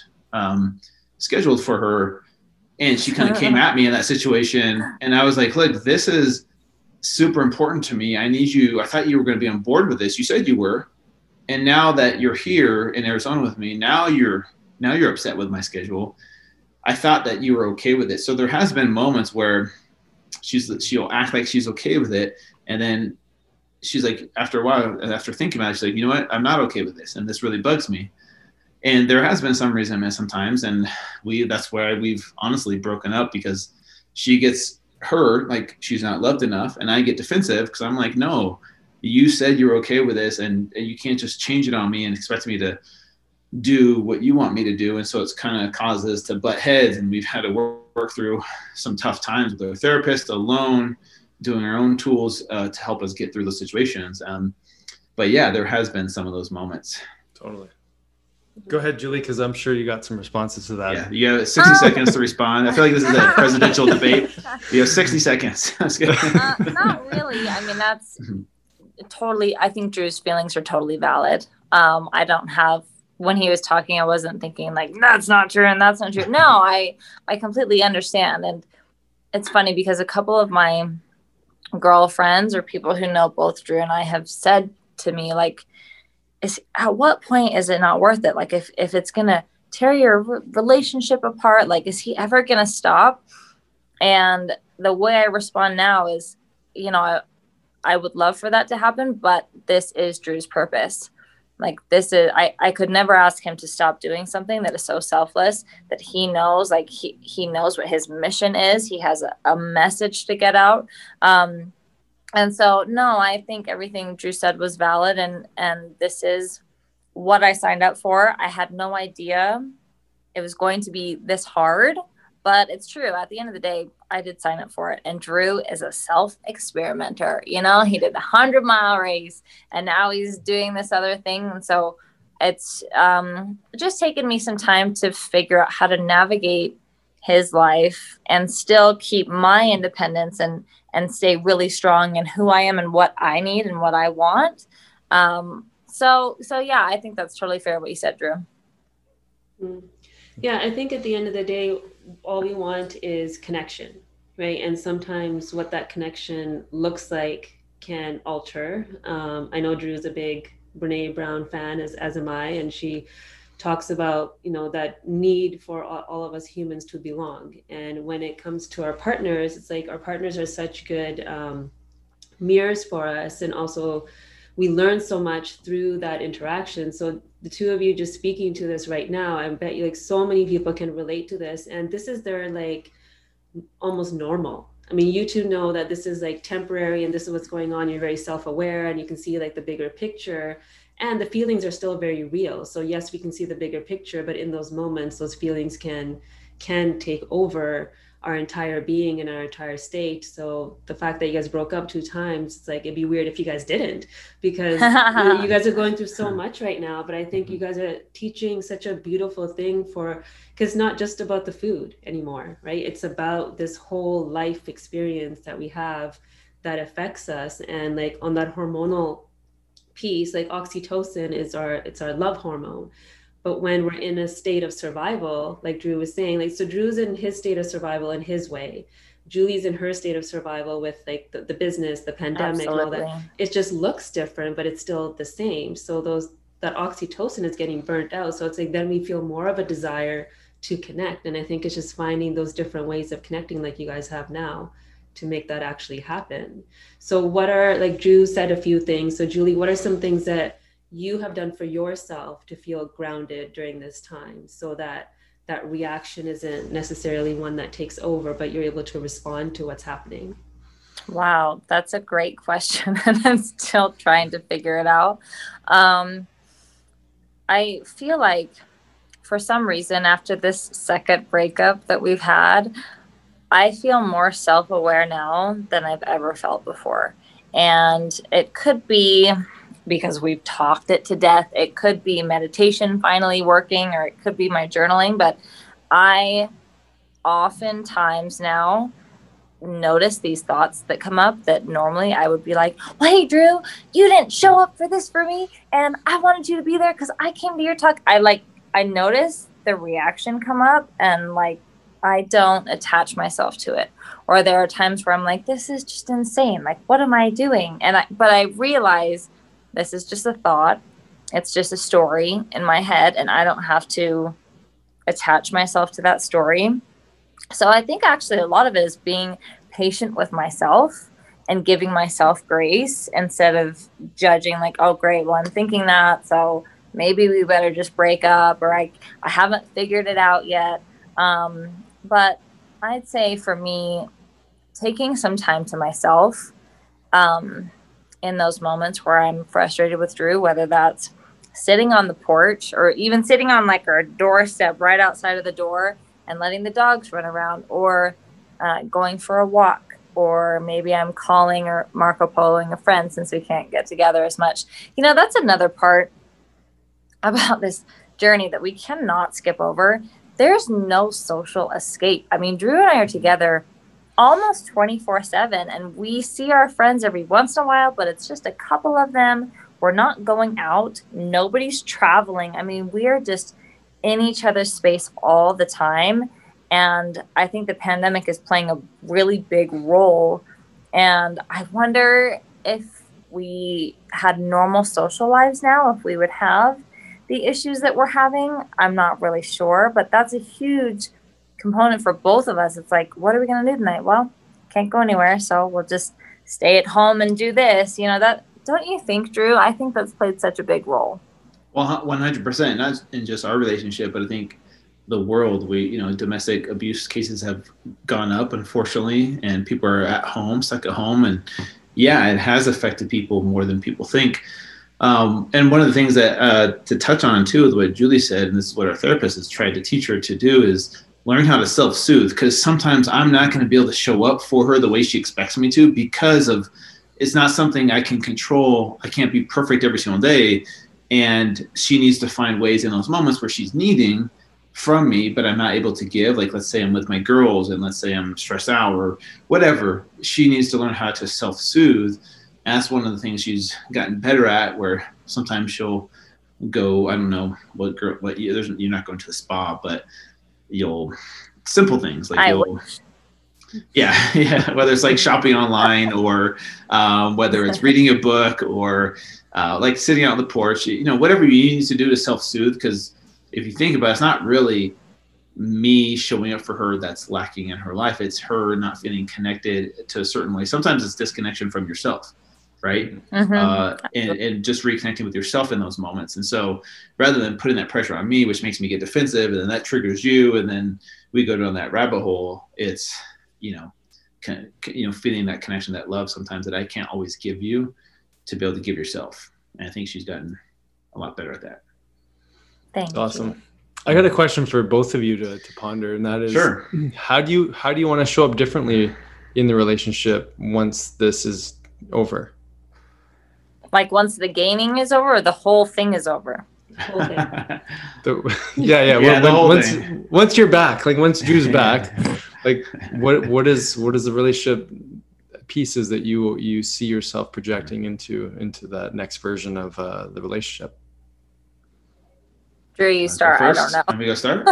scheduled for her. And she kind of came at me in that situation. And I was like, look, this is super important to me. I need you. I thought you were going to be on board with this. You said you were. And now that you're here in Arizona with me, now you're upset with my schedule. I thought that you were okay with it. So there has been moments where she'll act like she's okay with it. And then she's like, after a while, after thinking about it, she's like, you know what? I'm not okay with this. And this really bugs me. And there has been some resentment sometimes. And that's why we've honestly broken up, because she gets hurt, like she's not loved enough. And I get defensive because I'm like, no, you said you're okay with this, and you can't just change it on me and expect me to do what you want me to do. And so it's kind of causes to butt heads. And we've had to work through some tough times with our therapist alone, doing our own tools to help us get through those situations. But yeah, there has been some of those moments. Totally. Go ahead, Julie, because I'm sure you got some responses to that. Yeah, you have 60 seconds to respond. I feel like this is a presidential debate. You have 60 seconds. Not really. I mean, that's totally, I think Drew's feelings are totally valid. I don't have, when he was talking, I wasn't thinking like, that's not true and that's not true. No, I completely understand. And it's funny because a couple of my girlfriends or people who know both Drew and I have said to me, like, at what point is it not worth it? Like if it's going to tear your relationship apart, like, is he ever going to stop? And the way I respond now is, you know, I would love for that to happen, but this is Drew's purpose. Like this is, I could never ask him to stop doing something that is so selfless that he knows, like he knows what his mission is. He has a message to get out. And so, no, I think everything Drew said was valid. And this is what I signed up for. I had no idea it was going to be this hard, but it's true. At the end of the day, I did sign up for it. And Drew is a self-experimenter. You know, he did 100-mile race and now he's doing this other thing. And so it's just taken me some time to figure out how to navigate his life and still keep my independence and stay really strong in who I am and what I need and what I want. So yeah, I think that's totally fair what you said, Drew. Yeah, I think at the end of the day, all we want is connection, right? And sometimes what that connection looks like can alter. I know Drew's a big Brene Brown fan, as am I, and she talks about, you know, that need for all of us humans to belong. And when it comes to our partners, it's like our partners are such good mirrors for us. And also we learn so much through that interaction. So the two of you just speaking to this right now, I bet you like so many people can relate to this. And this is their like almost normal. I mean, you two know that this is like temporary and this is what's going on. You're very self-aware and you can see like the bigger picture. And the feelings are still very real. So yes, we can see the bigger picture, but in those moments, those feelings can take over our entire being and our entire state. So the fact that you guys broke up 2 times, it's like, it'd be weird if you guys didn't, because you guys are going through so much right now, but I think you guys are teaching such a beautiful thing for, because it's not just about the food anymore, right? It's about this whole life experience that we have that affects us. And like on that hormonal piece, like oxytocin is it's our love hormone. But when we're in a state of survival, like Drew was saying, like, so Drew's in his state of survival in his way. Julie's in her state of survival with like the business, the pandemic, and all that. It just looks different, but it's still the same. So that oxytocin is getting burnt out. So it's like, then we feel more of a desire to connect. And I think it's just finding those different ways of connecting like you guys have now to make that actually happen. So what are, like Drew said a few things. So Julie, what are some things that you have done for yourself to feel grounded during this time so that that reaction isn't necessarily one that takes over, but you're able to respond to what's happening? Wow, that's a great question. And I'm still trying to figure it out. I feel like for some reason after this second breakup that we've had, I feel more self-aware now than I've ever felt before. And it could be because we've talked it to death. It could be meditation finally working, or it could be my journaling. But I oftentimes now notice these thoughts that come up that normally I would be like, well, hey, Drew, you didn't show up for this for me, and I wanted you to be there because I came to your talk. I notice the reaction come up, and like, I don't attach myself to it. Or there are times where I'm like, this is just insane. Like, what am I doing? But I realize this is just a thought. It's just a story in my head, and I don't have to attach myself to that story. So I think actually a lot of it is being patient with myself and giving myself grace instead of judging like, oh, great, well, I'm thinking that, so maybe we better just break up, or I haven't figured it out yet. But I'd say for me, taking some time to myself in those moments where I'm frustrated with Drew, whether that's sitting on the porch or even sitting on like our doorstep right outside of the door and letting the dogs run around, or going for a walk, or maybe I'm calling or Marco Poloing a friend since we can't get together as much. You know, that's another part about this journey that we cannot skip over. There's no social escape. I mean, Drew and I are together almost 24/7, and we see our friends every once in a while, but it's just a couple of them. We're not going out. Nobody's traveling. I mean, we are just in each other's space all the time. And I think the pandemic is playing a really big role. And I wonder if we had normal social lives now, if we would have the issues that we're having. I'm not really sure, but that's a huge component for both of us. It's like, what are we going to do tonight? Well, can't go anywhere, so we'll just stay at home and do this. You know, that, don't you think, Drew? I think that's played such a big role. Well, 100%, not in just our relationship, but I think the world, domestic abuse cases have gone up, unfortunately, and people are at home, stuck at home. And yeah, it has affected people more than people think. And one of the things that to touch on too is what Julie said, and this is what our therapist has tried to teach her to do, is learn how to self-soothe, because sometimes I'm not going to be able to show up for her the way she expects me to, because of it's not something I can control. I can't be perfect every single day. And she needs to find ways in those moments where she's needing from me, but I'm not able to give. Like, let's say I'm with my girls and let's say I'm stressed out or whatever. She needs to learn how to self-soothe. And that's one of the things she's gotten better at, where sometimes she'll go, I don't know what girl, what, you're not going to the spa, but you'll, simple things like you'll, yeah, whether it's like shopping online or whether it's reading a book or like sitting out on the porch, whatever you need to do to self-soothe. Because if you think about it, it's not really me showing up for her that's lacking in her life. It's her not feeling connected to a certain way. Sometimes it's disconnection from yourself, right? Mm-hmm. And just reconnecting with yourself in those moments. And so rather than putting that pressure on me, which makes me get defensive, and then that triggers you, and then we go down that rabbit hole, it's, feeling that connection, that love sometimes that I can't always give you, to be able to give yourself. And I think she's gotten a lot better at that. Thank you. Awesome. I got a question for both of you to ponder, and that is, sure, how do you want to show up differently in the relationship once this is over? Like once the gaming is over, or the whole thing is over? Once you're back, like once Drew's back, like what is the relationship pieces that you see yourself projecting into that next version of the relationship? Drew, you start. First, I don't know. Let me go start.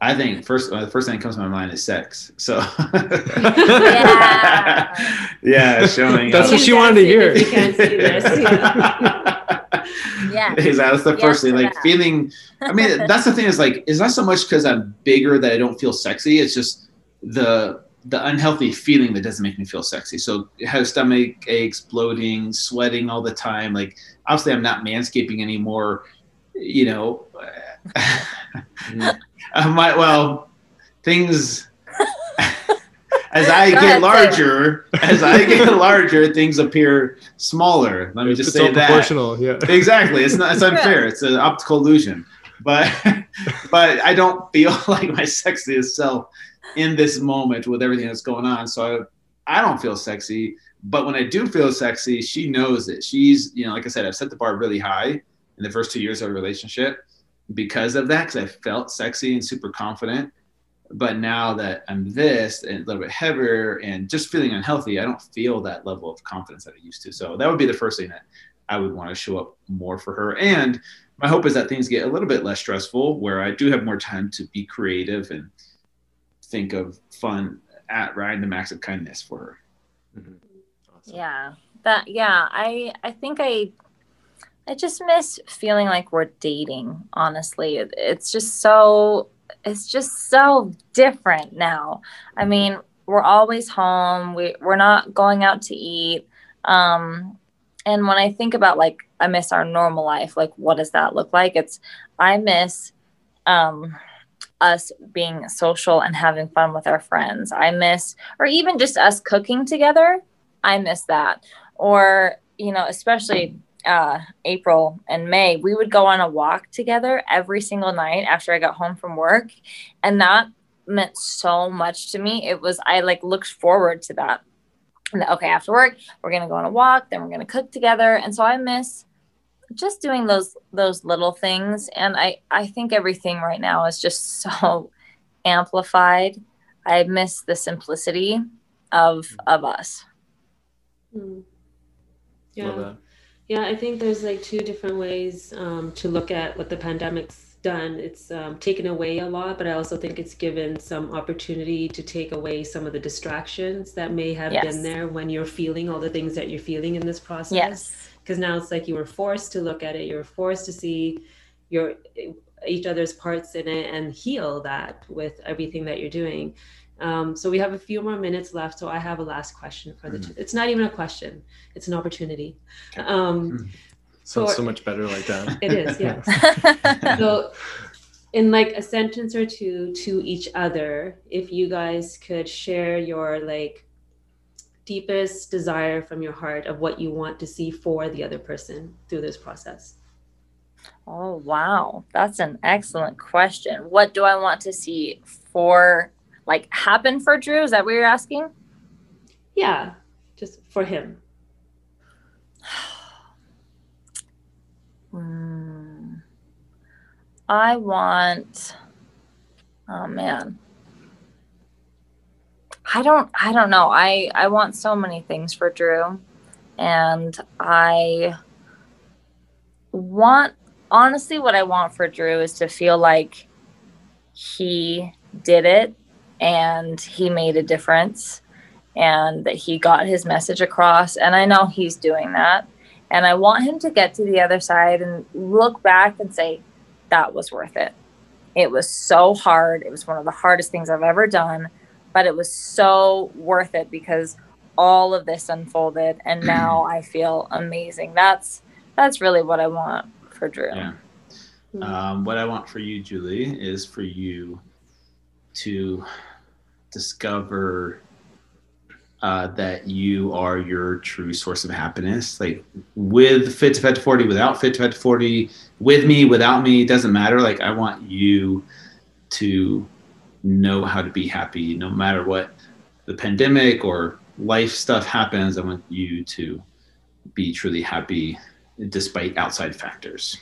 I think the first thing that comes to my mind is sex. So yeah, showing. That's what she wanted to hear. You can't see this. Yeah, exactly. That's the first thing. Like that. Feeling. I mean, that's the thing. Is like, it's not so much because I'm bigger that I don't feel sexy. It's just the unhealthy feeling that doesn't make me feel sexy. So I have stomach aches, bloating, sweating all the time. Like, obviously I'm not manscaping anymore, things as I get larger, things appear smaller. Let me just say that. Proportional, yeah. Exactly. It's unfair. It's an optical illusion, but I don't feel like my sexiest self in this moment with everything that's going on. So I don't feel sexy, but when I do feel sexy, she knows it. She's, like I said, I've set the bar really high in the first 2 years of our relationship because of that, because I felt sexy and super confident. But now that I'm this and a little bit heavier and just feeling unhealthy, I don't feel that level of confidence that I used to. So that would be the first thing that I would want to show up more for her. And my hope is that things get a little bit less stressful, where I do have more time to be creative and think of fun at random acts of kindness for her. Mm-hmm. Awesome. Yeah. I think I just miss feeling like we're dating, honestly. It's just so different now. I mean, we're always home. We're not going out to eat. And when I think about, like, I miss our normal life, like, what does that look like? I miss us being social and having fun with our friends. I miss, or even just us cooking together. I miss that. Or, you know, especially April and May, we would go on a walk together every single night after I got home from work. And that meant so much to me. I looked forward to that. And okay, after work, we're going to go on a walk, then we're going to cook together. And so I miss just doing those little things. And I think everything right now is just so amplified. I miss the simplicity of us. Mm. Yeah. Yeah, I think there's like two different ways to look at what the pandemic's done. It's taken away a lot, but I also think it's given some opportunity to take away some of the distractions that may have been there when you're feeling all the things that you're feeling in this process. Yes. Because now it's like you were forced to look at it. You were forced to see each other's parts in it and heal that with everything that you're doing. So we have a few more minutes left. So I have a last question for the two. It's not even a question. It's an opportunity. Sounds so much better like that. It is, yeah. So in like a sentence or two to each other, if you guys could share your like deepest desire from your heart of what you want to see for the other person through this process. Oh, wow. That's an excellent question. What do I want to see for happen for Drew? Is that what you're asking? Yeah, just for him. I don't know. I want so many things for Drew, and what I want for Drew is to feel like he did it, and he made a difference, and that he got his message across. And I know he's doing that. And I want him to get to the other side and look back and say, that was worth it. It was so hard. It was one of the hardest things I've ever done, but it was so worth it because all of this unfolded, and now I feel amazing. That's really what I want for Drew. Yeah. What I want for you, Julie, is for you to discover that you are your true source of happiness. Like with Fit to Fat to 40, without Fit to Fat to 40, with me, without me, it doesn't matter. Like I want you to know how to be happy no matter what the pandemic or life stuff happens. I want you to be truly happy despite outside factors.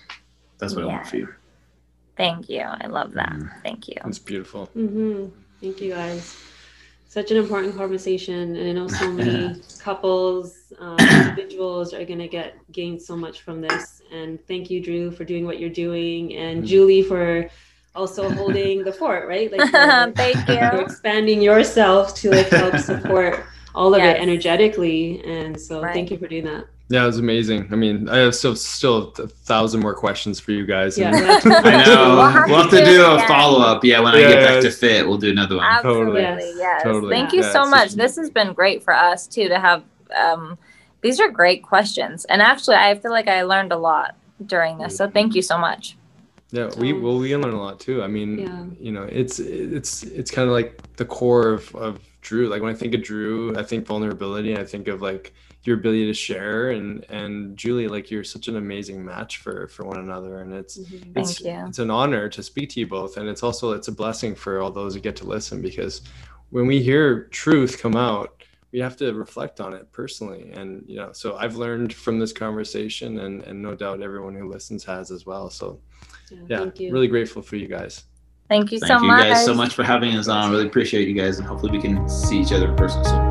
That's what I want for you. Thank you. I love that. Thank you. That's beautiful. Mm-hmm. Thank you guys. Such an important conversation. And I know so many couples, individuals are going to gain so much from this. And thank you, Drew, for doing what you're doing. And Julie for also holding the fort, right? Thank you. You're expanding yourself to help support all of it energetically. And so thank you for doing that. Yeah, it was amazing. I mean, I have still 1,000 more questions for you guys. Yeah. I know. We'll have to do a follow-up. Yeah, when I get back to fit, we'll do another one. Absolutely, yes. Totally. Thank you so much. This has been great for us, too, to have these are great questions. And actually, I feel like I learned a lot during this, so thank you so much. Yeah, we learn a lot, too. I mean, you know, it's kind of like the core of Drew. Like, when I think of Drew, I think vulnerability, and I think of, your ability to share, and Julie, you're such an amazing match for one another, and it's an honor to speak to you both, and it's a blessing for all those who get to listen, because when we hear truth come out, we have to reflect on it personally, and so I've learned from this conversation, and no doubt everyone who listens has as well. So really grateful for you guys. Thank you so much. Thank you guys so much for having us on. I really appreciate you guys, and hopefully we can see each other in person soon.